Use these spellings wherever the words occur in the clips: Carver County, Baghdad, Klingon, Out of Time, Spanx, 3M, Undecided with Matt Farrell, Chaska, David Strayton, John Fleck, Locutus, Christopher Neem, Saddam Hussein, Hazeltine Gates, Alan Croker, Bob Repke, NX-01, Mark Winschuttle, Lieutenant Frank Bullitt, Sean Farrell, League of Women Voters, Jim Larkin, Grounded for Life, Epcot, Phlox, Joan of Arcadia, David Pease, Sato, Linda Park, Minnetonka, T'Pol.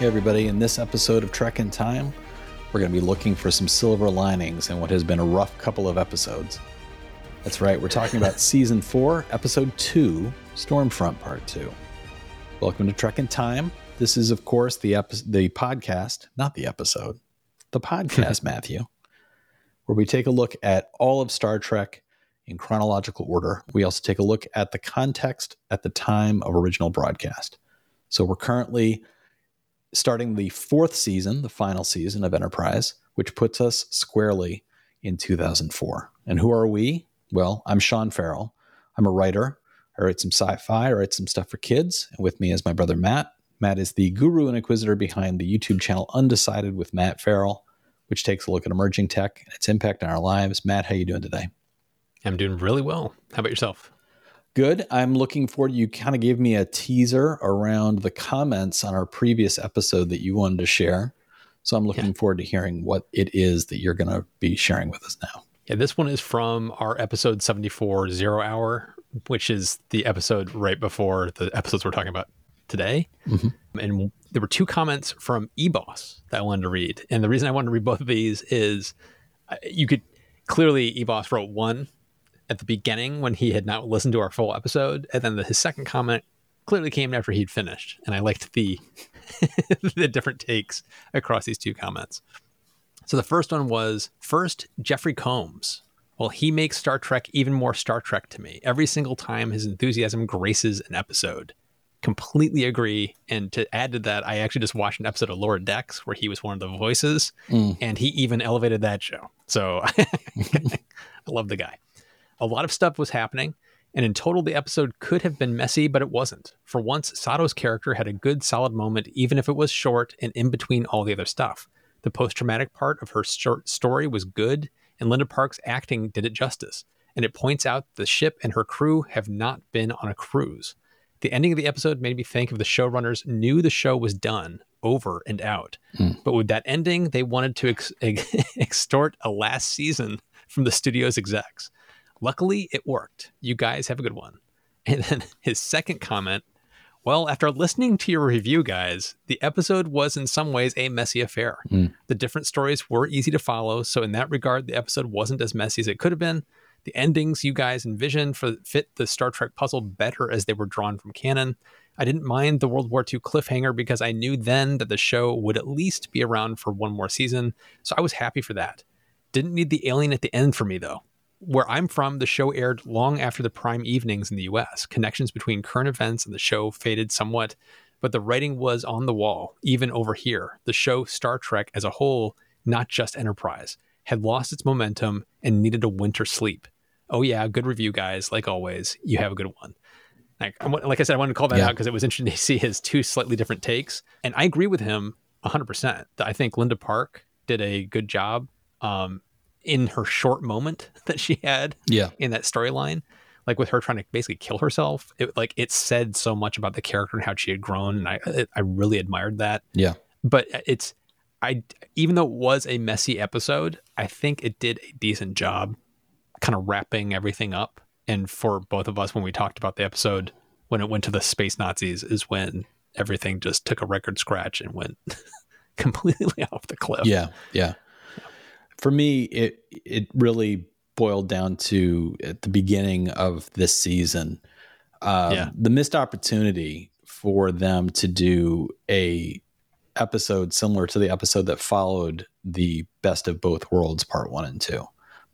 Hey everybody, in this episode of Trek in Time, we're going to be looking for some silver linings in what has been a rough couple of episodes. That's right, we're talking about Season 4, Episode 2, Stormfront Part 2. Welcome to Trek in Time. This is, of course, the podcast, Matthew, where we take a look at all of Star Trek in chronological order. We also take a look at the context at the time of original broadcast. So we're currently starting the fourth season, the final season of Enterprise, which puts us squarely in 2004. And who are we? Well, I'm Sean Farrell. I'm a writer. I write some sci-fi. I write some stuff for kids. And with me is my brother, Matt. Matt is the guru and inquisitor behind the YouTube channel Undecided with Matt Farrell, which takes a look at emerging tech and its impact on our lives. Matt, how you doing today? I'm doing really well. How about yourself? Good. I'm looking forward. You kind of gave me a teaser around the comments on our previous episode that you wanted to share. So I'm looking forward to hearing what it is that you're going to be sharing with us now. Yeah, this one is from our episode 74, Zero Hour, which is the episode right before the episodes we're talking about today. Mm-hmm. And there were two comments from EBOSS that I wanted to read. And the reason I wanted to read both of these is you could clearly EBOSS wrote one at the beginning when he had not listened to our full episode. And then his second comment clearly came after he'd finished. And I liked the, the different takes across these two comments. So the first one was, first, Jeffrey Combs. Well, he makes Star Trek even more Star Trek to me. Every single time his enthusiasm graces an episode. Completely agree. And to add to that, I actually just watched an episode of Lower Decks where he was one of the voices. And he even elevated that show. So I love the guy. A lot of stuff was happening, and in total, the episode could have been messy, but it wasn't. For once, Sato's character had a good, solid moment, even if it was short and in between all the other stuff. The post-traumatic part of her short story was good, and Linda Park's acting did it justice, and it points out the ship and her crew have not been on a cruise. The ending of the episode made me think of the showrunners knew the show was done, over and out. But with that ending, they wanted to extort a last season from the studio's execs. Luckily, it worked. You guys have a good one. And then his second comment, well, after listening to your review, guys, the episode was in some ways a messy affair. The different stories were easy to follow. So in that regard, the episode wasn't as messy as it could have been. The endings you guys envisioned fit the Star Trek puzzle better as they were drawn from canon. I didn't mind the World War II cliffhanger because I knew then that the show would at least be around for one more season. So I was happy for that. Didn't need the alien at the end for me, though. Where I'm from, the show aired long after the prime evenings in the U.S. Connections between current events and the show faded somewhat, but the writing was on the wall, even over here. The show Star Trek as a whole, not just Enterprise, had lost its momentum and needed a winter sleep. Oh yeah, good review, guys. Like always, you have a good one. Like I said, I wanted to call that out because it was interesting to see his two slightly different takes. And I agree with him 100%. I think Linda Park did a good job. In her short moment that she had in that storyline, like with her trying to basically kill herself, it said so much about the character and how she had grown. And I really admired that. Yeah. But even though it was a messy episode, I think it did a decent job kind of wrapping everything up. And for both of us, when we talked about the episode, when it went to the space Nazis is when everything just took a record scratch and went completely off the cliff. Yeah. Yeah. For me, it really boiled down to at the beginning of this season, the missed opportunity for them to do a episode similar to the episode that followed the Best of Both Worlds Part 1 and 2.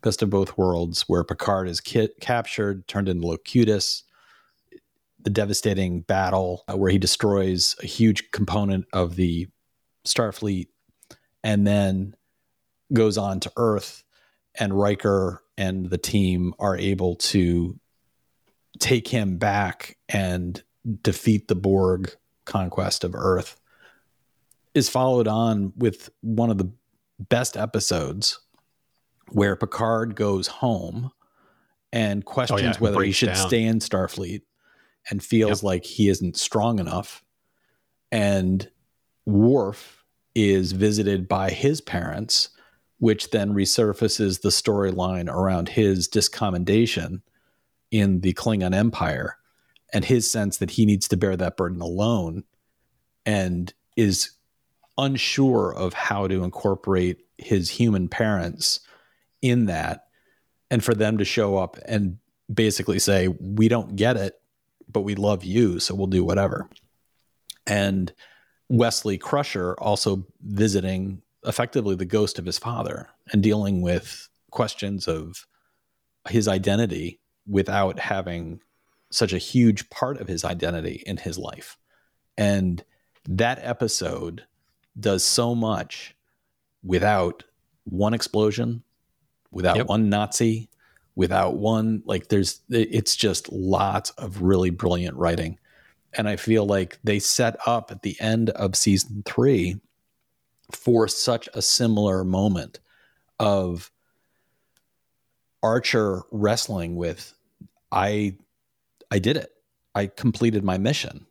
Best of Both Worlds, where Picard is captured, turned into Locutus, the devastating battle where he destroys a huge component of the Starfleet, and then goes on to Earth, and Riker and the team are able to take him back and defeat the Borg conquest of Earth, is followed on with one of the best episodes where Picard goes home and questions whether he should stay in Starfleet and feels like he isn't strong enough. And Worf is visited by his parents, which then resurfaces the storyline around his discommendation in the Klingon Empire and his sense that he needs to bear that burden alone, and is unsure of how to incorporate his human parents in that, and for them to show up and basically say, we don't get it, but we love you, so we'll do whatever. And Wesley Crusher also visiting effectively the ghost of his father and dealing with questions of his identity without having such a huge part of his identity in his life. And that episode does so much without one explosion, without one Nazi, without one, like there's, it's just lots of really brilliant writing. And I feel like they set up at the end of season 3 for such a similar moment of Archer wrestling with, I did it. I completed my mission,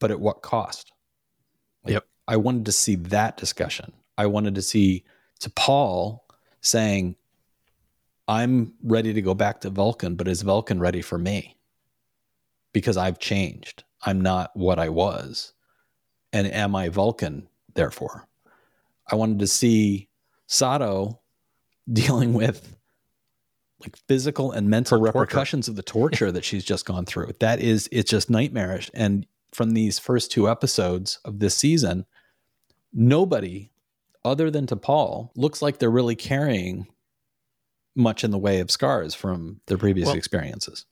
but at what cost? Like, I wanted to see that discussion. I wanted to see T'Pol saying, I'm ready to go back to Vulcan, but is Vulcan ready for me? Because I've changed. I'm not what I was. And am I Vulcan, therefore? I wanted to see Sato dealing with like physical and mental repercussions of the torture that she's just gone through. That is, it's just nightmarish. And from these first 2 episodes of this season, nobody other than T'Pol looks like they're really carrying much in the way of scars from their previous experiences.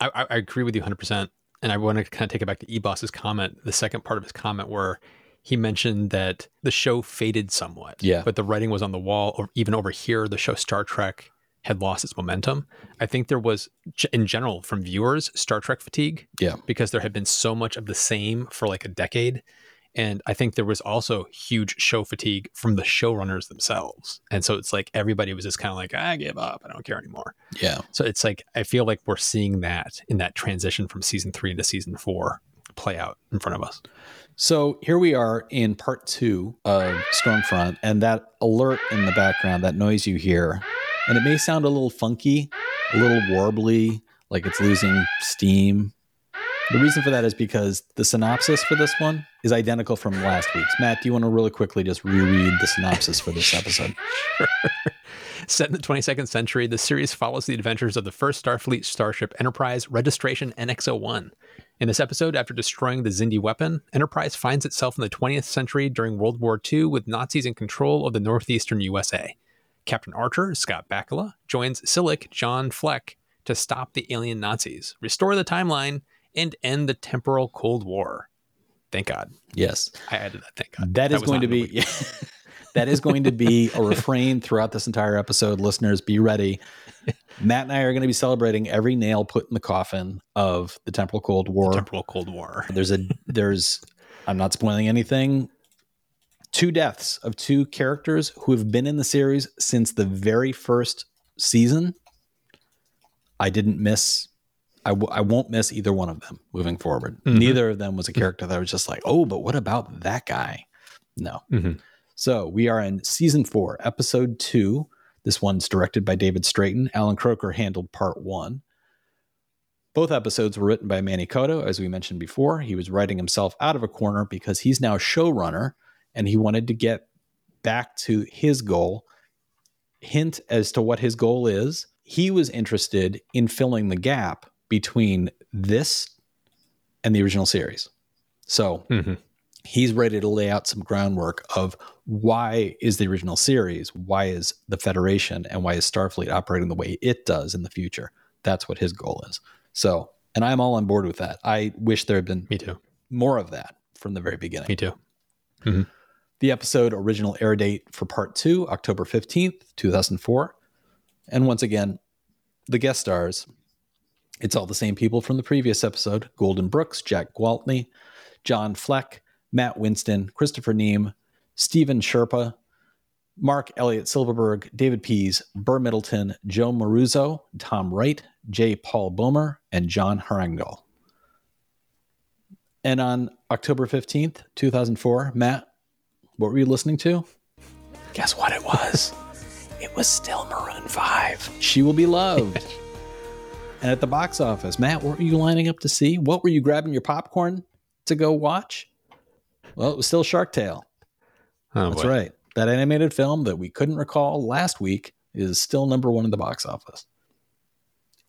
I agree with you 100%. And I want to kind of take it back to EBOSS's comment, the second part of his comment where he mentioned that the show faded somewhat, but the writing was on the wall, or even over here, the show Star Trek had lost its momentum. I think there was, in general, from viewers, Star Trek fatigue, because there had been so much of the same for like a decade. And I think there was also huge show fatigue from the showrunners themselves. And so it's like everybody was just kind of like, I give up. I don't care anymore. Yeah. So it's like, I feel like we're seeing that in that transition from season 3 to season 4 play out in front of us. So here we are in part 2 of Stormfront, and that alert in the background, that noise you hear, and it may sound a little funky, a little warbly, like it's losing steam. The reason for that is because the synopsis for this one is identical from last week's. Matt, do you want to really quickly just reread the synopsis for this episode? Sure. Set in the 22nd century, the series follows the adventures of the first Starfleet starship Enterprise, registration NX-01. In this episode, after destroying the Xindi weapon, Enterprise finds itself in the 20th century during World War II with Nazis in control of the northeastern USA. Captain Archer, Scott Bakula, joins Silik, John Fleck, to stop the alien Nazis, restore the timeline, and end the temporal Cold War. Thank God. Yes. I added that, thank God. That is going to be that is going to be a refrain throughout this entire episode. Listeners, be ready. Matt and I are going to be celebrating every nail put in the coffin of the temporal Cold War. The temporal Cold War. There's I'm not spoiling anything. 2 deaths of 2 characters who have been in the series since the very first season. I won't miss either one of them moving forward. Mm-hmm. Neither of them was a character that I was just like, oh, but what about that guy? No. Mm-hmm. So we are in season 4, episode 2. This one's directed by David Strayton. Alan Croker handled part 1. Both episodes were written by Manny Coto. As we mentioned before, he was writing himself out of a corner because he's now showrunner. And he wanted to get back to his goal. Hint as to what his goal is. He was interested in filling the gap between this and the original series. So he's ready to lay out some groundwork of why is the original series, why is the Federation, and why is Starfleet operating the way it does in the future. That's what his goal is. So, and I'm all on board with that. I wish there had been more of that from the very beginning. Me too. Mm-hmm. The episode original air date for part 2, October 15th, 2004. And once again, the guest stars. It's all the same people from the previous episode. Golden Brooks, Jack Gwaltney, John Fleck, Matt Winston, Christopher Neem, Steven Sherpa, Mark Elliott Silverberg, David Pease, Burr Middleton, Joe Maruzzo, Tom Wright, J. Paul Bomer, and John Harangel. And on October 15th, 2004, Matt, what were you listening to? Guess what it was? It was still Maroon 5. She Will Be Loved. And at the box office, Matt, what were you lining up to see? What were you grabbing your popcorn to go watch? Well, it was still Shark Tale. Oh, that's boy. Right. That animated film that we couldn't recall last week is still number one in the box office.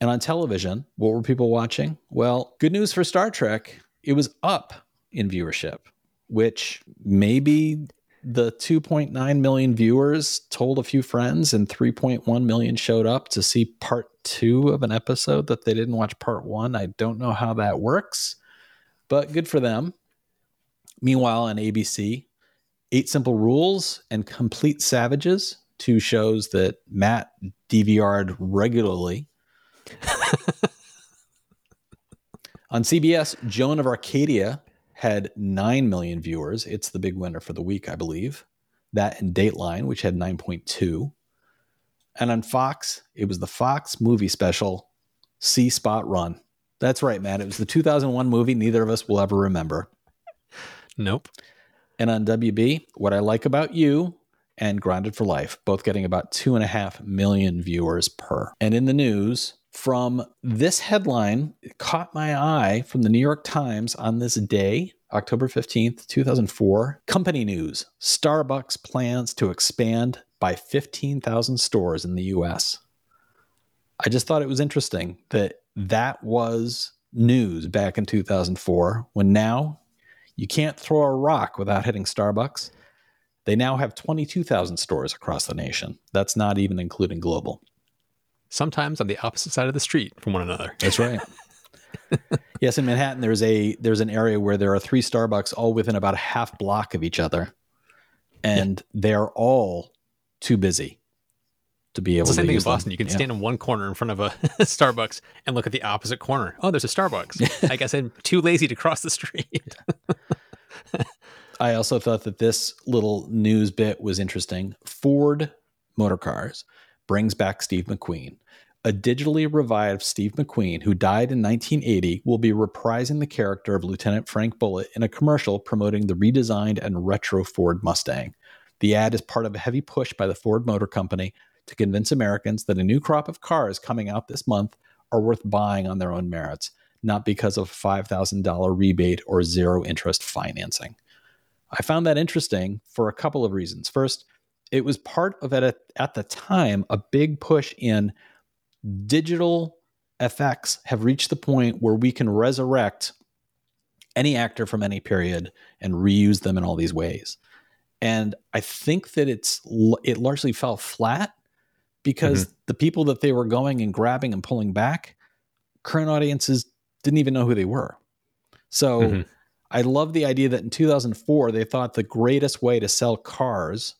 And on television, what were people watching? Well, good news for Star Trek. It was up in viewership, which maybe the 2.9 million viewers told a few friends and 3.1 million showed up to see part 2 of an episode that they didn't watch part 1. I don't know how that works, but good for them. Meanwhile, on ABC, 8 Simple Rules and Complete Savages, 2 shows that Matt DVR'd regularly. On CBS, Joan of Arcadia had 9 million viewers. It's the big winner for the week, I believe. That and Dateline, which had 9.2. And on Fox, it was the Fox movie special, See Spot Run. That's right, Matt. It was the 2001 movie neither of us will ever remember. Nope. And on WB, What I Like About You and Grounded for Life, both getting about 2.5 million viewers per. And in the news, from this headline, it caught my eye from the New York Times on this day, October 15th, 2004. Company news, Starbucks plans to expand by 15,000 stores in the U.S. I just thought it was interesting that was news back in 2004, when now you can't throw a rock without hitting Starbucks. They now have 22,000 stores across the nation. That's not even including global. Sometimes on the opposite side of the street from one another. That's right. Yes, in Manhattan, there's an area where there are 3 Starbucks all within about a half block of each other. And they're all too busy to be able to use them. It's the same thing in Boston. You can stand in one corner in front of a Starbucks and look at the opposite corner. Oh, there's a Starbucks. I guess I'm too lazy to cross the street. I also thought that this little news bit was interesting. Ford Motor Cars brings back Steve McQueen. A digitally revived Steve McQueen, who died in 1980, will be reprising the character of Lieutenant Frank Bullitt in a commercial promoting the redesigned and retro Ford Mustang. The ad is part of a heavy push by the Ford Motor Company to convince Americans that a new crop of cars coming out this month are worth buying on their own merits, not because of $5,000 rebate or zero interest financing. I found that interesting for a couple of reasons. First, it was part of, at the time, a big push in digital effects have reached the point where we can resurrect any actor from any period and reuse them in all these ways. And I think that it largely fell flat because the people that they were going and grabbing and pulling back, current audiences didn't even know who they were. So I love the idea that in 2004, they thought the greatest way to sell cars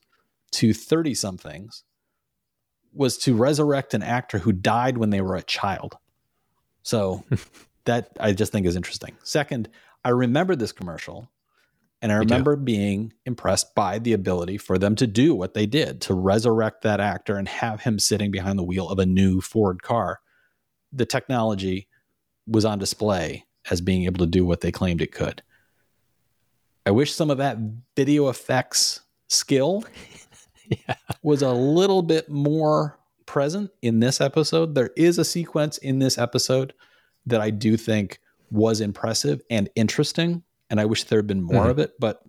to 30-somethings was to resurrect an actor who died when they were a child. So that I just think is interesting. Second, I remembered this commercial and I remember being impressed by the ability for them to do what they did, to resurrect that actor and have him sitting behind the wheel of a new Ford car. The technology was on display as being able to do what they claimed it could. I wish some of that video effects skill was a little bit more present in this episode. There is a sequence in this episode that I do think was impressive and interesting, and I wish there had been more of it, but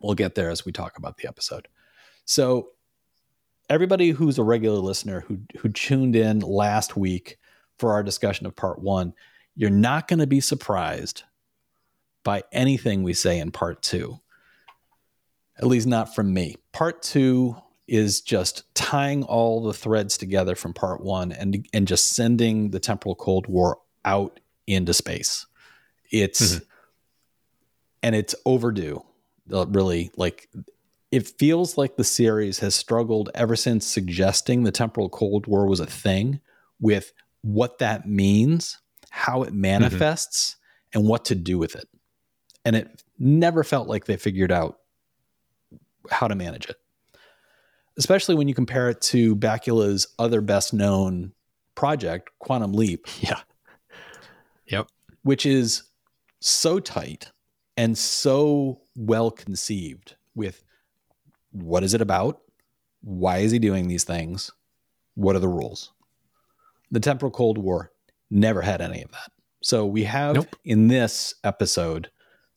we'll get there as we talk about the episode. So everybody who's a regular listener who tuned in last week for our discussion of part 1, you're not going to be surprised by anything we say in part 2. At least not from me. Part 2 is just tying all the threads together from part 1 and just sending the temporal Cold War out into space. It's overdue. Really, like, it feels like the series has struggled ever since suggesting the temporal Cold War was a thing with what that means, how it manifests, and what to do with it. And it never felt like they figured out how to manage it, especially when you compare it to Bakula's other best known project, Quantum Leap. Yeah. Yep. Which is so tight and so well conceived with what is it about? Why is he doing these things? What are the rules? The temporal Cold War never had any of that. So we have in this episode,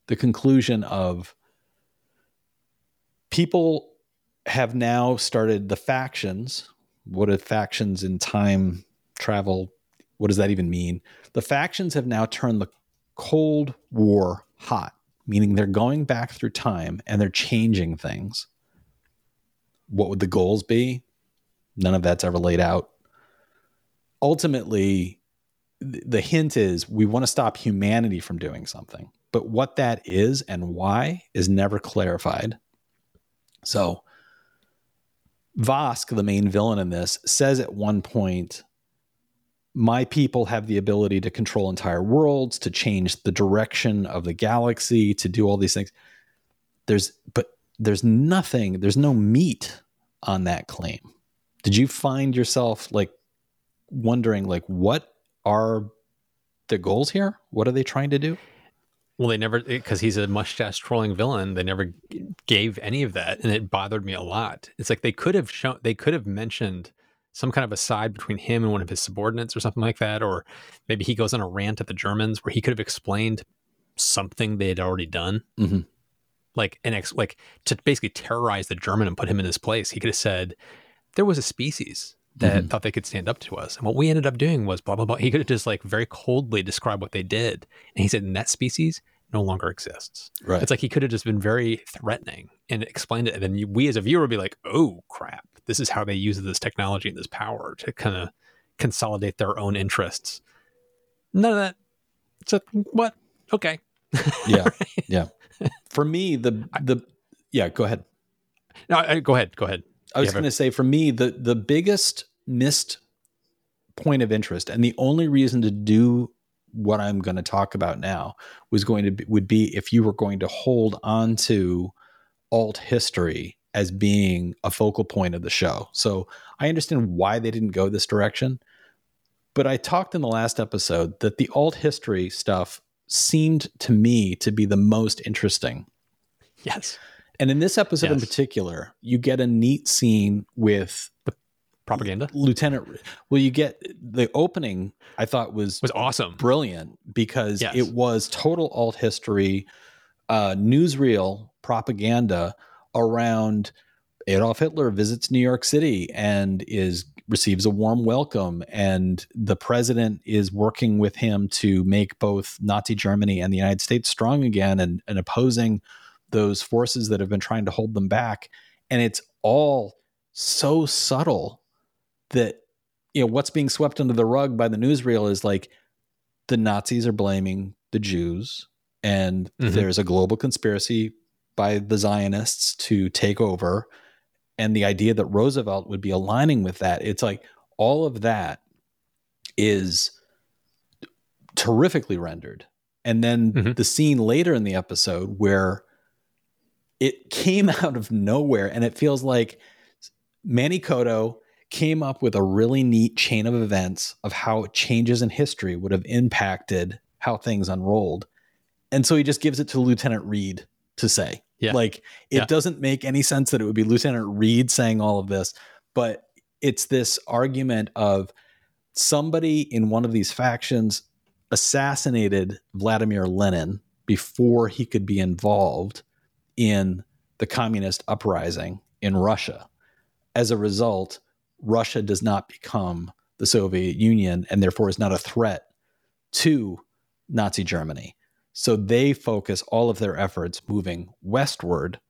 the conclusion of people have now started the factions. What are factions in time travel? What does that even mean? The factions have now turned the Cold War hot, meaning they're going back through time and they're changing things. What would the goals be? None of that's ever laid out. Ultimately, the hint is we want to stop humanity from doing something, but what that is and why is never clarified. So Vosk, the main villain in this, says at one point, my people have the ability to control entire worlds, to change the direction of the galaxy, to do all these things. There's nothing, there's no meat on that claim. Did you find yourself wondering what are the goals here? What are they trying to do? Well, they never, because he's a mustache twirling villain. They never gave any of that, and it bothered me a lot. It's like they could have mentioned some kind of a side between him and one of his subordinates or something like that, or maybe he goes on a rant at the Germans where he could have explained something they had already done, mm-hmm. To basically terrorize the German and put him in his place. He could have said there was a species that mm-hmm. thought they could stand up to us, and what we ended up doing was blah, blah, blah. He could have just very coldly described what they did. And he said, and that species no longer exists. Right. It's he could have just been very threatening and explained it. And then we as a viewer would be like, oh crap, this is how they use this technology and this power to kind of consolidate their own interests. None of that. So what? Okay. Yeah. Right? Yeah. For me, go ahead. No, go ahead. I was going to say, for me, the biggest missed point of interest and the only reason to do what I'm going to talk about now would be if you were going to hold on to alt history as being a focal point of the show. So I understand why they didn't go this direction, but I talked in the last episode that the alt history stuff seemed to me to be the most interesting. Yes. And in this episode in particular, you get a neat scene with the propaganda lieutenant. Well, you get the opening. I thought was awesome, brilliant, because it was total alt history, newsreel propaganda around Adolf Hitler visits New York City and receives a warm welcome, and the president is working with him to make both Nazi Germany and the United States strong again and opposing those forces that have been trying to hold them back. And it's all so subtle that, what's being swept under the rug by the newsreel is the Nazis are blaming the Jews and mm-hmm. there's a global conspiracy by the Zionists to take over. And the idea that Roosevelt would be aligning with that. It's all of that is terrifically rendered. And then mm-hmm. the scene later in the episode where it came out of nowhere, and it feels like Manny Coto came up with a really neat chain of events of how changes in history would have impacted how things unrolled. And so he just gives it to Lieutenant Reed to say. Yeah. It doesn't make any sense that it would be Lieutenant Reed saying all of this, but it's this argument of somebody in one of these factions assassinated Vladimir Lenin before he could be involved in the communist uprising in Russia. As a result, Russia does not become the Soviet Union and therefore is not a threat to Nazi Germany. So they focus all of their efforts moving westward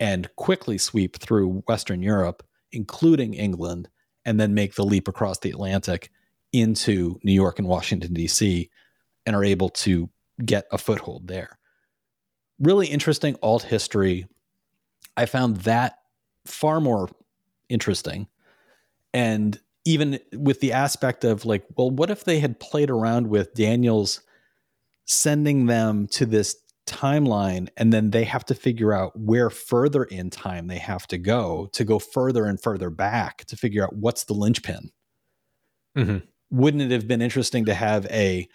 and quickly sweep through Western Europe, including England, and then make the leap across the Atlantic into New York and Washington, D.C., and are able to get a foothold there. Really interesting alt history. I found that far more interesting. And even with the aspect of what if they had played around with Daniels sending them to this timeline, and then they have to figure out where further in time they have to go further and further back to figure out what's the linchpin. Mm-hmm. Wouldn't it have been interesting to have the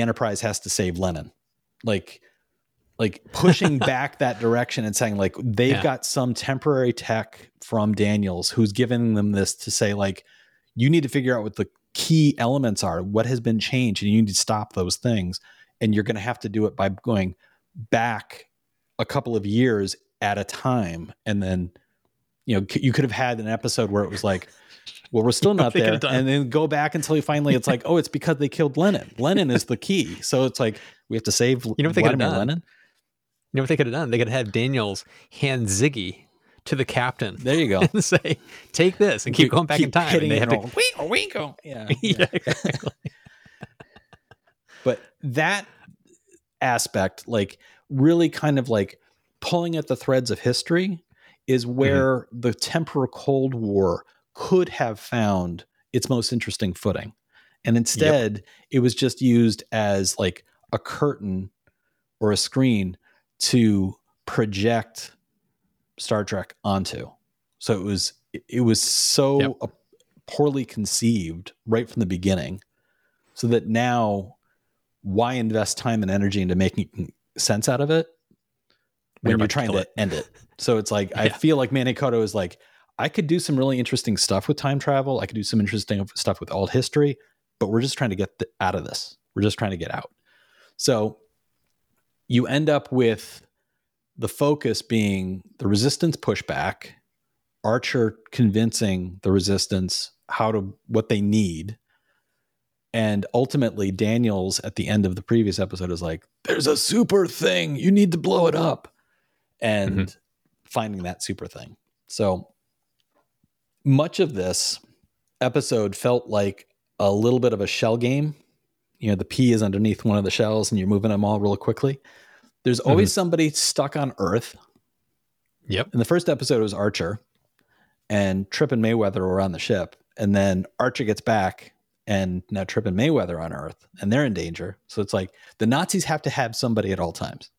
Enterprise has to save Lenin? Pushing back that direction and saying they've got some temporary tech from Daniels who's giving them this to say you need to figure out what the key elements are, what has been changed, and you need to stop those things. And you're going to have to do it by going back a couple of years at a time. And then, you know, you could have had an episode where it was like, well, we're still not there. And then go back until finally it's like, oh, it's because they killed Lennon. Lennon is the key. So it's like, we have to save Lennon. You know what they could have done? They could have had Daniels hand Ziggy to the captain. There you go. And say, take this and keep going back in time. And they have to winkle. Yeah, exactly. But that aspect, like really kind of like pulling at the threads of history is where the temporal Cold War could have found its most interesting footing. And instead it was just used as like a curtain or a screen to project Star Trek onto. So it was so poorly conceived right from the beginning, so that now why invest time and energy into making sense out of it when you're trying to end it? So it's like, I feel like Manny Coto is like, I could do some really interesting stuff with time travel. I could do some interesting stuff with old history, but we're just trying to get out of this. We're just trying to get out. So you end up with the focus being the resistance pushback, Archer convincing the resistance what they need. And ultimately Daniels at the end of the previous episode is like, there's a super thing. You need to blow it up. And finding that super thing. So much of this episode felt like a little bit of a shell game. You know, the pea is underneath one of the shells and you're moving them all real quickly. There's always somebody stuck on Earth. Yep. In the first episode, it was Archer, and Trip and Mayweather were on the ship. And then Archer gets back, and now Trip and Mayweather are on Earth, and they're in danger. So it's like the Nazis have to have somebody at all times.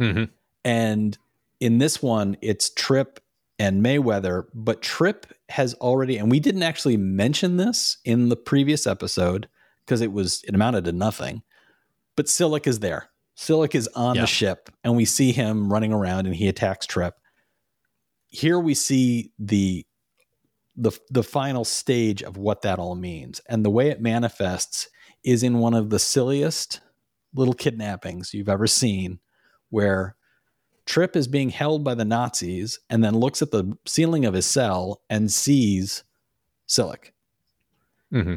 Mm-hmm. And in this one, it's Trip and Mayweather, but Trip has already, and we didn't actually mention this in the previous episode because it amounted to nothing, but Silik is there. Silik is on the ship, and we see him running around, and he attacks Trip. Here we see the final stage of what that all means, and the way it manifests is in one of the silliest little kidnappings you've ever seen, where Trip is being held by the Nazis, and then looks at the ceiling of his cell and sees Silik. Mm-hmm.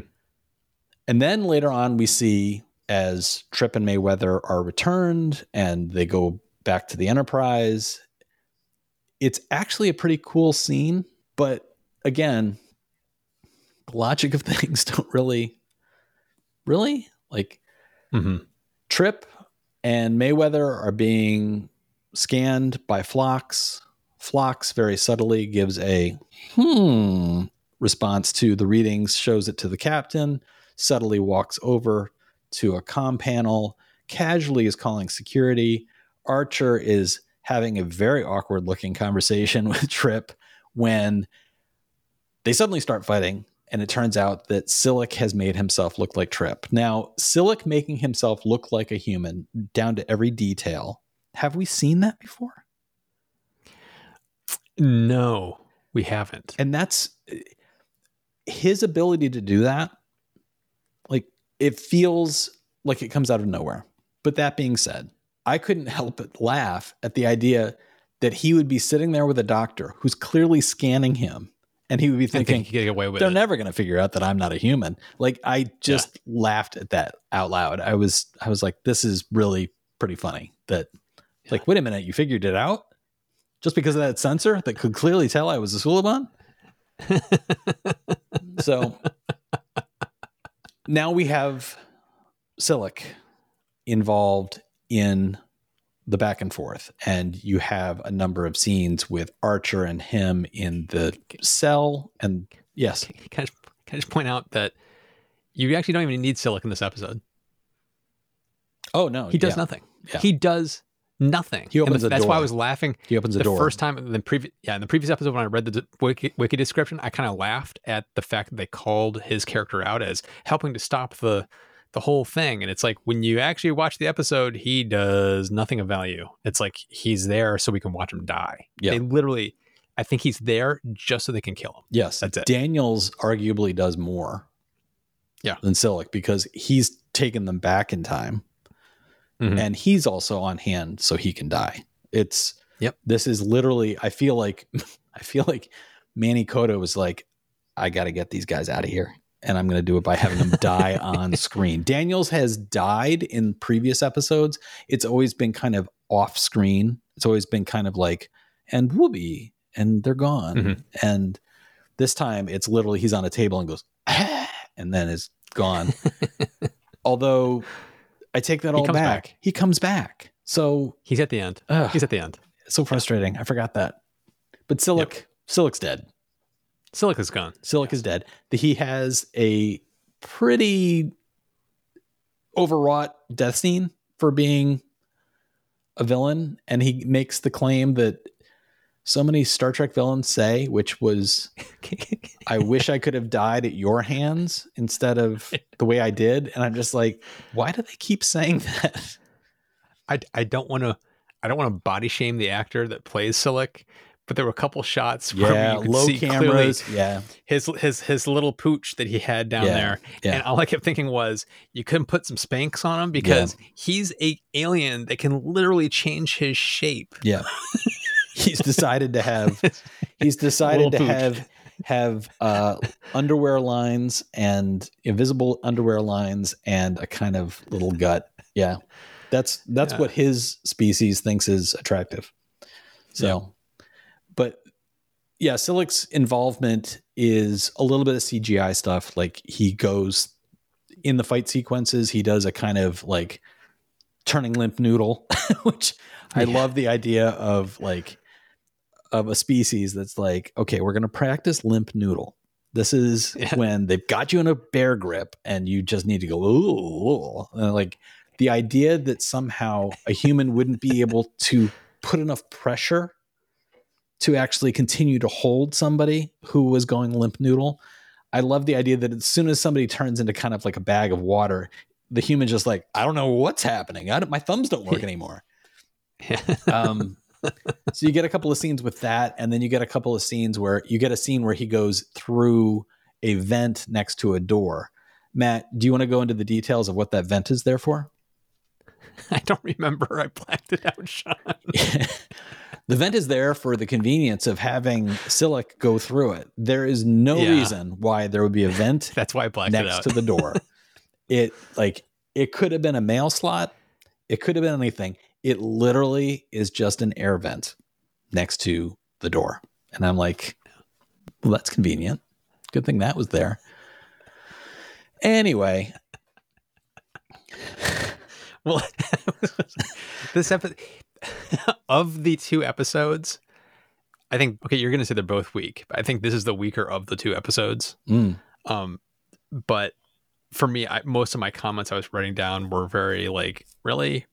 And then later on, we see, as Trip and Mayweather are returned and they go back to the Enterprise, it's actually a pretty cool scene. But again, the logic of things don't really like Trip and Mayweather are being scanned by Phlox. Phlox very subtly gives a response to the readings, shows it to the captain, subtly walks over to a comm panel, casually is calling security. Archer is having a very awkward looking conversation with Trip when they suddenly start fighting. And it turns out that Silik has made himself look like Trip. Now, Silik making himself look like a human down to every detail. Have we seen that before? No, we haven't. And that's his ability to do that. It feels like it comes out of nowhere. But that being said, I couldn't help but laugh at the idea that he would be sitting there with a doctor who's clearly scanning him, and he would be thinking, he could get away with they're never going to figure out that I'm not a human. Like, I just laughed at that out loud. I was like, this is really pretty funny that like, wait a minute, you figured it out just because of that sensor that could clearly tell I was a Suliban. So now we have Silik involved in the back and forth, and you have a number of scenes with Archer and him in the cell. And yes, can I just point out that you actually don't even need Silik in this episode. Oh no, he does nothing. Yeah. He does nothing. He opens the door. That's why I was laughing. He opens the door first time. In the previous episode, when I read the wiki description, I kind of laughed at the fact that they called his character out as helping to stop the whole thing. And it's like, when you actually watch the episode, he does nothing of value. It's like, he's there so we can watch him die. Yeah. They literally, I think he's there just so they can kill him. Yes, that's it. Daniels arguably does more than Silik, because he's taken them back in time. Mm-hmm. And he's also on hand so he can die. It's Yep. This is literally, I feel like Manny Coto was like, I got to get these guys out of here. And I'm going to do it by having them die on screen. Daniels has died in previous episodes. It's always been kind of off screen. It's always been kind of like, and whoopee, and they're gone. Mm-hmm. And this time it's literally, he's on a table and goes, ah, and then is gone. Although I take that all back. He comes back. So he's at the end. He's at the end. So frustrating. I forgot that. But Silik, yep. Silik's dead. Silik is gone. Silik is dead. He has a pretty overwrought death scene for being a villain. And he makes the claim that so many Star Trek villains say, which was, I wish I could have died at your hands instead of the way I did. And I'm just like, why do they keep saying that? I don't want to body shame the actor that plays Silik. But there were a couple shots where you could see cameras, clearly his little pooch that he had down there. Yeah. And all I kept thinking was, you couldn't put some Spanx on him because he's an alien that can literally change his shape. Yeah. He's decided to have underwear lines and invisible underwear lines and a kind of little gut. Yeah. That's what his species thinks is attractive. So but yeah, Silik's involvement is a little bit of CGI stuff. Like he goes in the fight sequences, he does a kind of like turning limp noodle, which I love the idea of like, of a species that's like, okay, we're going to practice limp noodle. This is when they've got you in a bear grip and you just need to go, ooh, and like the idea that somehow a human wouldn't be able to put enough pressure to actually continue to hold somebody who was going limp noodle. I love the idea that as soon as somebody turns into kind of like a bag of water, the human just like, I don't know what's happening. My thumbs don't work anymore. So you get a couple of scenes with that. And then you get a couple of scenes where you get a scene where he goes through a vent next to a door. Matt, do you want to go into the details of what that vent is there for? I don't remember. I blacked it out, Sean. The vent is there for the convenience of having Silik go through it. There is no reason why there would be a vent that's why I blacked next it out. To the door. It could have been a mail slot. It could have been anything. It literally is just an air vent next to the door. And I'm like, well, that's convenient. Good thing that was there. Anyway. Well, this episode... Of the two episodes, I think, okay, you're going to say they're both weak. I think this is the weaker of the two episodes. But for me, most of my comments I was writing down were very like, really?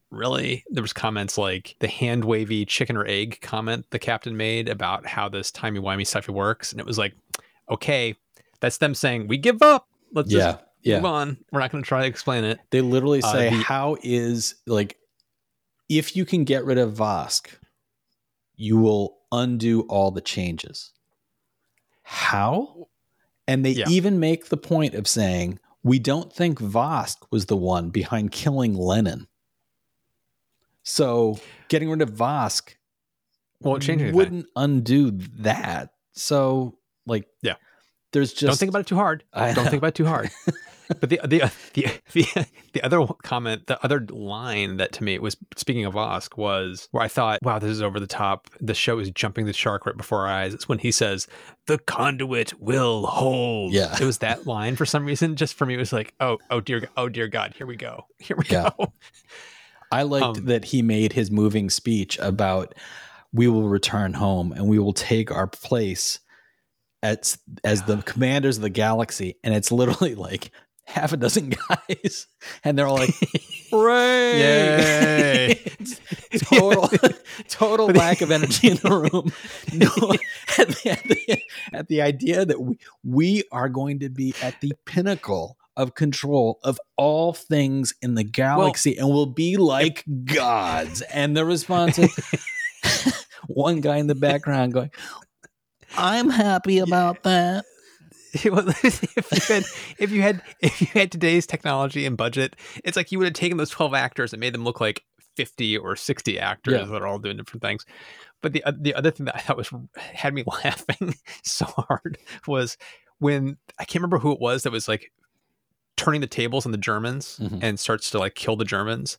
There was comments like the hand wavy chicken or egg comment the captain made about how this timey-wimey stuff works. And it was like, okay, that's them saying, we give up. Let's just move on. We're not going to try to explain it. They literally say, how is like... If you can get rid of Vosk, you will undo all the changes. How? And they even make the point of saying, we don't think Vosk was the one behind killing Lenin. So getting rid of Vosk won't change anything. Wouldn't undo that. So like, there's just... Don't think about it too hard. But the other comment, the other line that to me was, speaking of Vosk, was where I thought, wow, this is over the top. The show is jumping the shark right before our eyes. It's when he says, the conduit will hold. Yeah. It was that line for some reason. Just for me, it was like, oh, dear God, here we go. Here we go. I liked that he made his moving speech about we will return home and we will take our place as the commanders of the galaxy. And it's literally like... half a dozen guys and they're all like, hooray! Total lack of energy in the room. No, at the idea that we are going to be at the pinnacle of control of all things in the galaxy and we'll be like gods. And the response is one guy in the background going, I'm happy about that. If you had today's technology and budget, it's like you would have taken those 12 actors and made them look like 50 or 60 actors that are all doing different things. But the other thing that I thought was had me laughing so hard was when I can't remember who it was that was like turning the tables on the Germans and starts to like kill the Germans.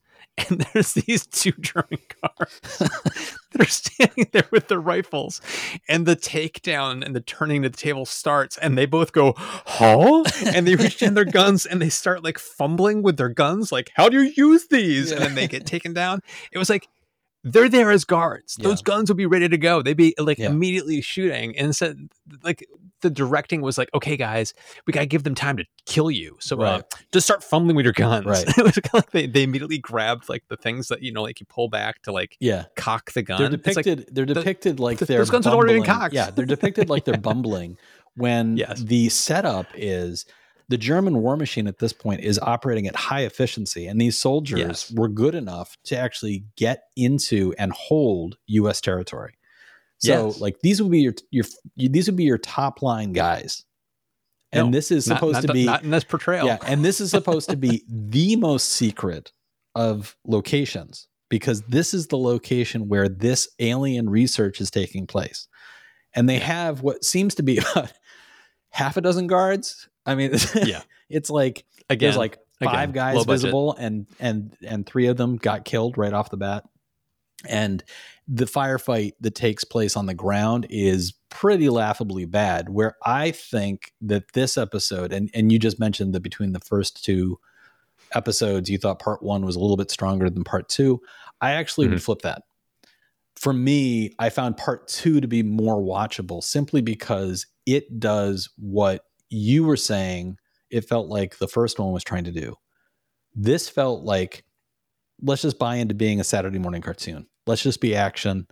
And there's these two German cars that are standing there with their rifles, and the takedown and the turning of the table starts, and they both go, huh? And they reach in their guns and they start like fumbling with their guns. Like, how do you use these? Yeah. And then they get taken down. It was like, they're there as guards. Those guns would be ready to go. They'd be like immediately shooting. And so like the directing was like, okay, guys, we got to give them time to kill you. So just start fumbling with your guns. Right. It was kind of like they immediately grabbed like the things that, you know, like you pull back to like cock the gun. They're depicted like those guns are already cocked. Yeah. They're depicted like they're bumbling when the setup is the German war machine at this point is operating at high efficiency, and these soldiers were good enough to actually get into and hold U.S. territory. So, like these would be your top line guys, and this is supposed to be not in this portrayal. Yeah, and this is supposed to be the most secret of locations, because this is the location where this alien research is taking place, and they have what seems to be about half a dozen guards. I mean, it's like, again, there's like five guys visible and three of them got killed right off the bat. And the firefight that takes place on the ground is pretty laughably bad, where I think that this episode, and you just mentioned that between the first two episodes, you thought part one was a little bit stronger than part two. I actually would flip that. For me, I found part two to be more watchable simply because it does what you were saying it felt like the first one was trying to do. This felt like, let's just buy into being a Saturday morning cartoon. Let's just be action.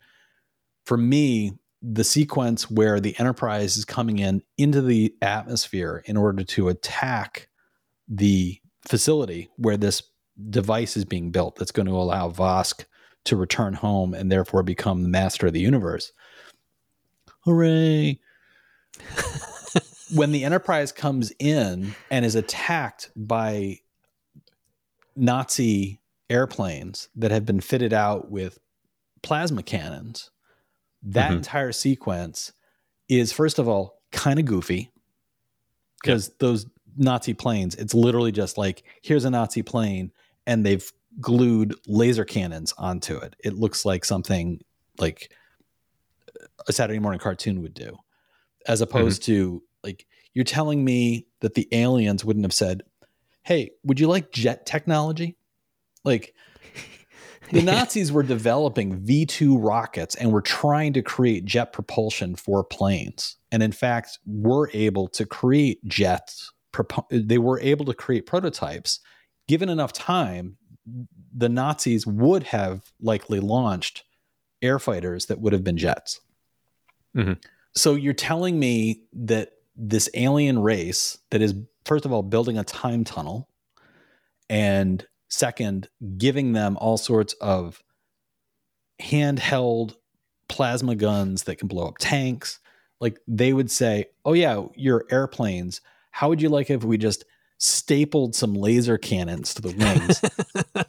For me, the sequence where the Enterprise is coming in into the atmosphere in order to attack the facility where this device is being built that's going to allow Vosk to return home and therefore become the master of the universe. Hooray. When the Enterprise comes in and is attacked by Nazi airplanes that have been fitted out with plasma cannons, that entire sequence is, first of all, kind of goofy because those Nazi planes, it's literally just like, here's a Nazi plane and they've glued laser cannons onto it. It looks like something like a Saturday morning cartoon would do, as opposed to, like, you're telling me that the aliens wouldn't have said, hey, would you like jet technology? Like, the Nazis were developing V2 rockets and were trying to create jet propulsion for planes. And in fact, were able to create jets. They were able to create prototypes. Given enough time, the Nazis would have likely launched air fighters that would have been jets. So you're telling me that this alien race that is, first of all, building a time tunnel, and second, giving them all sorts of handheld plasma guns that can blow up tanks. Like, they would say, oh yeah, your airplanes, how would you like if we just stapled some laser cannons to the wings?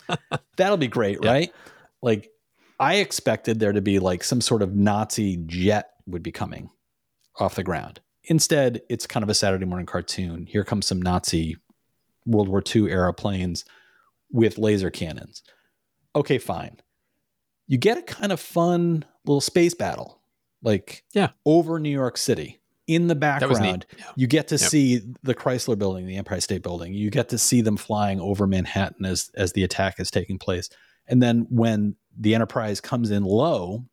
That'll be great, right? Like, I expected there to be like some sort of Nazi jet would be coming off the ground. Instead, it's kind of a Saturday morning cartoon. Here comes some Nazi World War II era planes with laser cannons. Okay, fine. You get a kind of fun little space battle, like over New York City. In the background, you get to see the Chrysler Building, the Empire State Building. You get to see them flying over Manhattan as the attack is taking place. And then when the Enterprise comes in low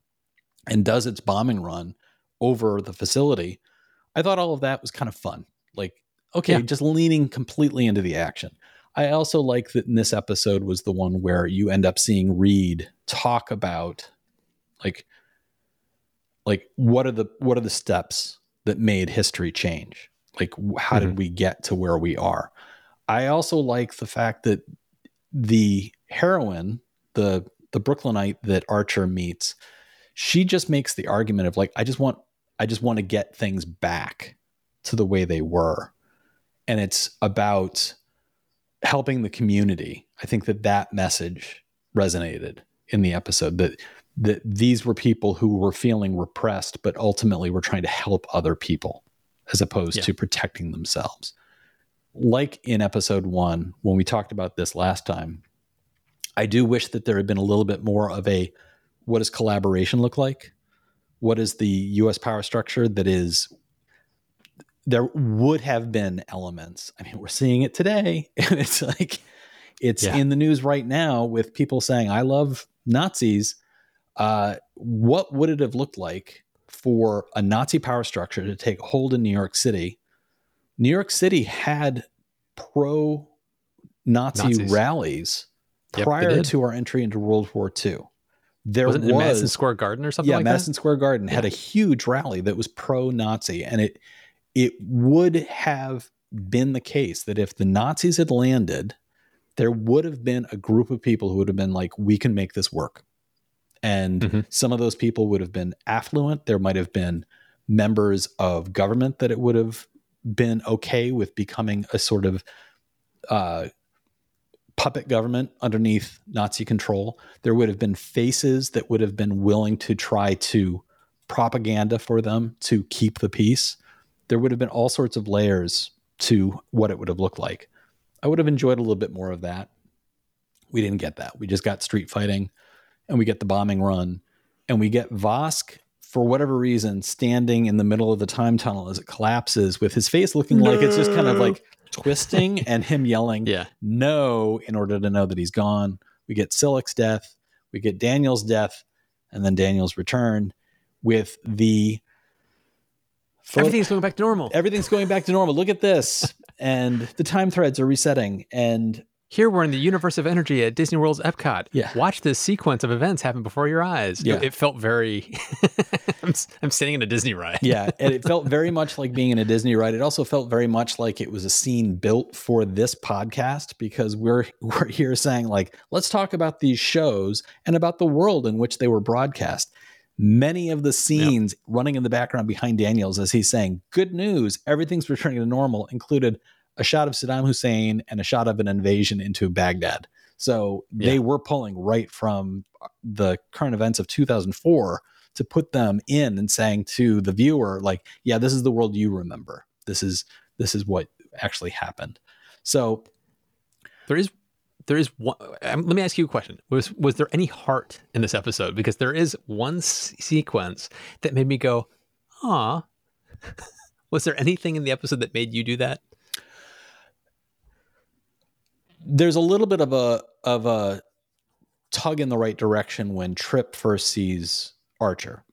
and does its bombing run over the facility, I thought all of that was kind of fun. Like, okay, just leaning completely into the action. I also like that in this episode was the one where you end up seeing Reed talk about like what are the steps that made history change? Like, how did we get to where we are? I also like the fact that the heroine, the Brooklynite that Archer meets, she just makes the argument of like, I just want to get things back to the way they were. And it's about helping the community. I think that message resonated in the episode, that these were people who were feeling repressed, but ultimately were trying to help other people as opposed to protecting themselves. Like in episode one, when we talked about this last time, I do wish that there had been a little bit more of a, what does collaboration look like? What is the U.S. power structure that is, there would have been elements. I mean, we're seeing it today, and it's like, it's in the news right now with people saying, I love Nazis. What would it have looked like for a Nazi power structure to take hold in New York City? New York City had pro-Nazi rallies prior to our entry into World War II. There wasn't it Madison Square Garden or something like that? Yeah, Madison Square Garden had a huge rally that was pro-Nazi. And it would have been the case that if the Nazis had landed, there would have been a group of people who would have been like, we can make this work. And some of those people would have been affluent. There might have been members of government that it would have been okay with becoming a sort of puppet government underneath Nazi control. There would have been faces that would have been willing to try to propaganda for them to keep the peace. There would have been all sorts of layers to what it would have looked like. I would have enjoyed a little bit more of that. We didn't get that. We just got street fighting, and we get the bombing run, and we get Vosk, for whatever reason, standing in the middle of the time tunnel as it collapses with his face looking like it's just kind of like twisting, and him yelling no in order to know that he's gone. We get Silik's death. We get Daniels' death, and then Daniels' return with the... Everything's going back to normal. Everything's going back to normal. Look at this. And the time threads are resetting. And here we're in the universe of energy at Disney World's Epcot. Yeah. Watch this sequence of events happen before your eyes. Yeah. It felt very, I'm sitting in a Disney ride. Yeah. And it felt very much like being in a Disney ride. It also felt very much like it was a scene built for this podcast, because we're here saying, like, let's talk about these shows and about the world in which they were broadcast. Many of the scenes running in the background behind Daniels as he's saying, good news, everything's returning to normal, included a shot of Saddam Hussein and a shot of an invasion into Baghdad. So they were pulling right from the current events of 2004 to put them in and saying to the viewer, like, yeah, this is the world you remember. This is what actually happened. So there is one. Let me ask you a question. Was there any heart in this episode? Because there is one sequence that made me go, "Ah." Was there anything in the episode that made you do that? There's a little bit of a tug in the right direction when Trip first sees Archer,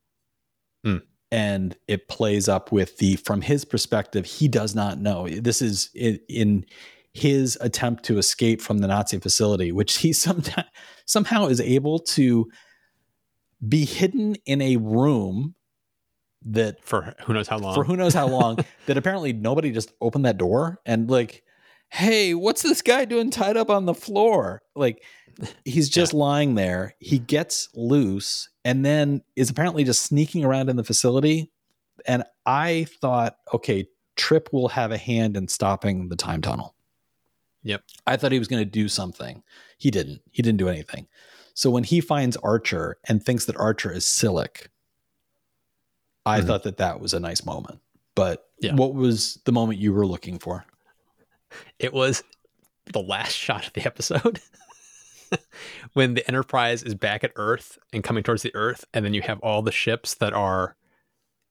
and it plays up with from his perspective, he does not know. This is in his attempt to escape from the Nazi facility, which he somehow is able to be hidden in a room that for who knows how long that apparently nobody just opened that door and like, hey, what's this guy doing tied up on the floor? Like, he's just lying there. He gets loose and then is apparently just sneaking around in the facility. And I thought, okay, Trip will have a hand in stopping the time tunnel. Yep. I thought he was going to do something. He didn't. He didn't do anything. So when he finds Archer and thinks that Archer is Silik, I thought that was a nice moment. But what was the moment you were looking for? It was the last shot of the episode when the Enterprise is back at Earth and coming towards the Earth. And then you have all the ships that are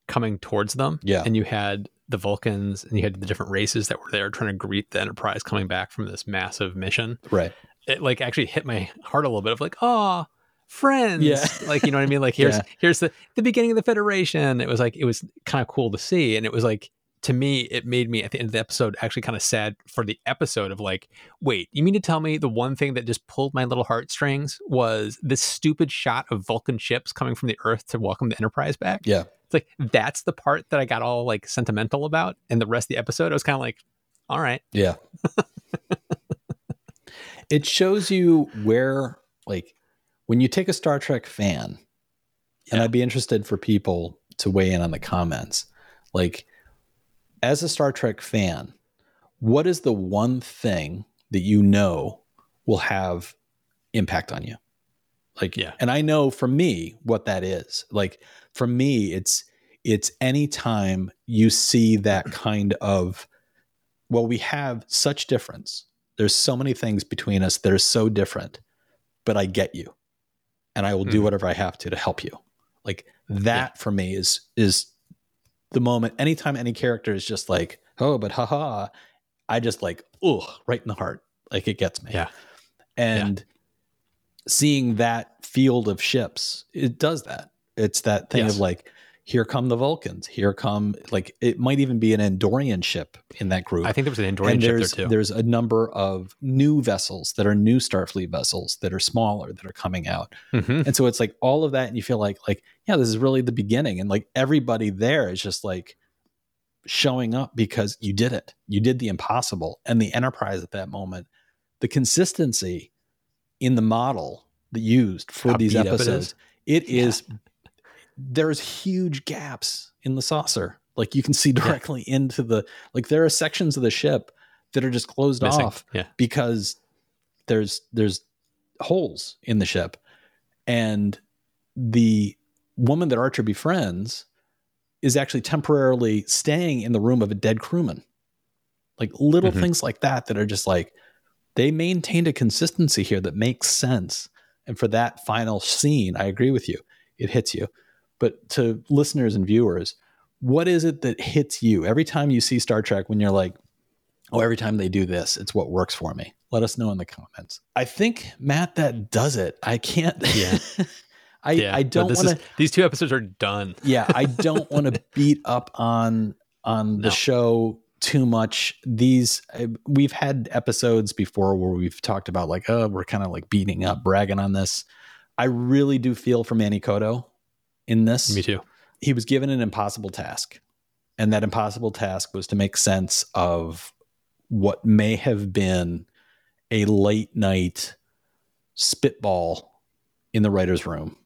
coming towards them. Yeah. And you had the Vulcans and you had the different races that were there trying to greet the Enterprise coming back from this massive mission. Right. It like actually hit my heart a little bit of like, oh, friends. Yeah. Like, you know what I mean? Like here's the beginning of the Federation. It was like, it was kind of cool to see. And it was like, to me, it made me at the end of the episode actually kind of sad for the episode of like, wait, you mean to tell me the one thing that just pulled my little heartstrings was this stupid shot of Vulcan ships coming from the Earth to welcome the Enterprise back? Yeah. It's like, that's the part that I got all like sentimental about. And the rest of the episode, I was kind of like, all right. Yeah. It shows you where, like, when you take a Star Trek fan, and I'd be interested for people to weigh in on the comments, like, as a Star Trek fan, what is the one thing that you know will have impact on you? Like, yeah. And I know for me what that is. Like, for me, it's any time you see that kind of, well, we have such difference. There's so many things between us that are so different, but I get you. And I will do whatever I have to help you. Like that for me is the moment. Anytime any character is just like, oh, but haha, I just like, oh, right in the heart. Like it gets me. Yeah. And seeing that field of ships, it does that. It's that thing of like, here come the Vulcans. Here come, like, it might even be an Andorian ship in that group. I think there was an Andorian ship there too. There's a number of new vessels that are new Starfleet vessels that are smaller that are coming out. Mm-hmm. And so it's like all of that. And you feel like, yeah, this is really the beginning. And like everybody there is just like showing up because you did it. You did the impossible. And the Enterprise at that moment, the consistency in the model that used for these episodes, it is there's huge gaps in the saucer. Like you can see directly into the, like there are sections of the ship that are just closed off because there's holes in the ship. And the woman that Archer befriends is actually temporarily staying in the room of a dead crewman. Like little things like that, that are just like, they maintained a consistency here that makes sense. And for that final scene, I agree with you. It hits you. But to listeners and viewers, what is it that hits you every time you see Star Trek when you're like, oh, every time they do this, it's what works for me? Let us know in the comments. I think, Matt, that does it. I can't. Yeah. I don't want to. These two episodes are done. Yeah. I don't want to beat up on the show too much. We've had episodes before where we've talked about like, oh, we're kind of like beating up, bragging on this. I really do feel for Manny Coto in this. Me too. He was given an impossible task, and that impossible task was to make sense of what may have been a late night spitball in the writer's room.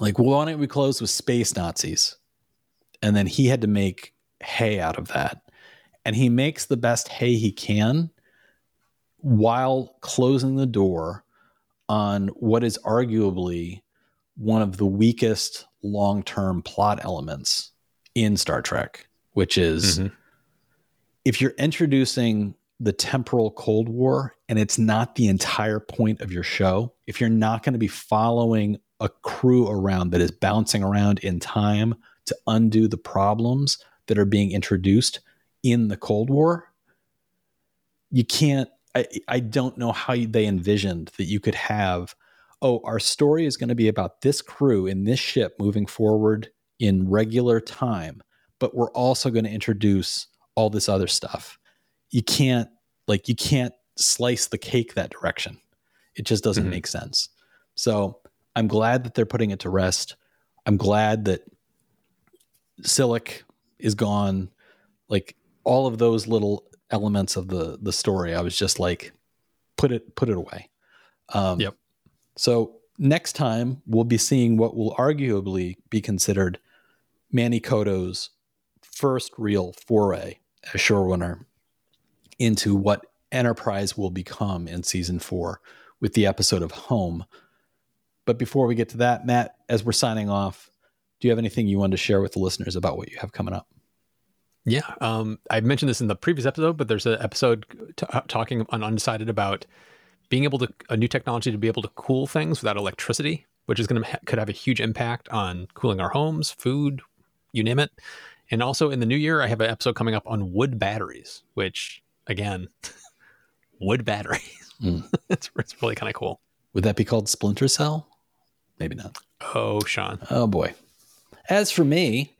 Like, why don't we close with space Nazis? And then he had to make hay out of that. And he makes the best hay he can while closing the door on what is arguably one of the weakest long-term plot elements in Star Trek, which is if you're introducing the temporal Cold War and it's not the entire point of your show, if you're not going to be following a crew around that is bouncing around in time to undo the problems that are being introduced in the Cold War, you can't. I don't know how they envisioned that you could have, oh, our story is going to be about this crew in this ship moving forward in regular time, but we're also going to introduce all this other stuff. You can't slice the cake that direction. It just doesn't make sense. So I'm glad that they're putting it to rest. I'm glad that Silik is gone. Like all of those little elements of the story, I was just like, put it away. So next time we'll be seeing what will arguably be considered Manny Coto's first real foray as showrunner into what Enterprise will become in season 4 with the episode of Home. But before we get to that, Matt, as we're signing off, do you have anything you wanted to share with the listeners about what you have coming up? Yeah. I mentioned this in the previous episode, but there's an episode talking on Undecided about being able to, a new technology to be able to cool things without electricity, which is going to, could have a huge impact on cooling our homes, food, you name it. And also in the new year, I have an episode coming up on wood batteries, which again, wood batteries. It's really kind of cool. Would that be called Splinter Cell? Maybe not. Oh, Sean. Oh boy. As for me,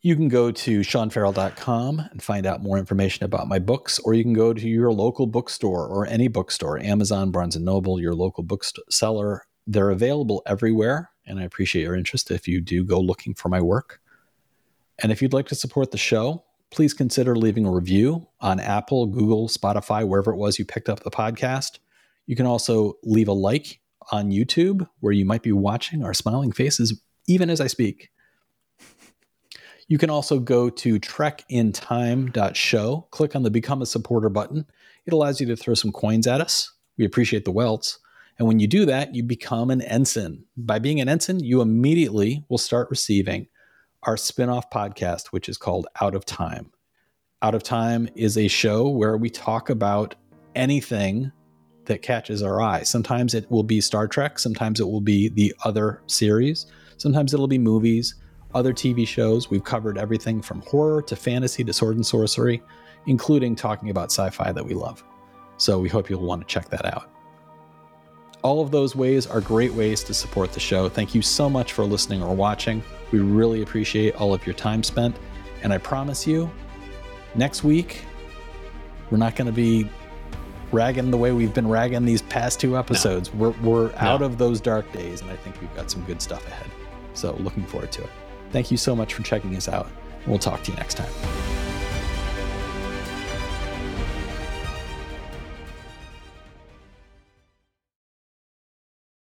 you can go to SeanFarrell.com and find out more information about my books, or you can go to your local bookstore or any bookstore, Amazon, Barnes & Noble, your local bookseller. They're available everywhere, and I appreciate your interest if you do go looking for my work. And if you'd like to support the show, please consider leaving a review on Apple, Google, Spotify, wherever it was you picked up the podcast. You can also leave a like on YouTube, where you might be watching our smiling faces even as I speak. You can also go to trekintime.show, click on the Become a Supporter button. It allows you to throw some coins at us. We appreciate the welts. And when you do that, you become an ensign. By being an ensign, you immediately will start receiving our spin-off podcast, which is called Out of Time. Out of Time is a show where we talk about anything that catches our eye. Sometimes it will be Star Trek. Sometimes it will be the other series. Sometimes it'll be movies, other TV shows. We've covered everything from horror to fantasy to sword and sorcery, including talking about sci-fi that we love. So we hope you'll want to check that out. All of those ways are great ways to support the show. Thank you so much for listening or watching. We really appreciate all of your time spent. And I promise you, next week, we're not going to be ragging the way we've been ragging these past two episodes. No. We're out of those dark days, and I think we've got some good stuff ahead. So looking forward to it. Thank you so much for checking us out. We'll talk to you next time.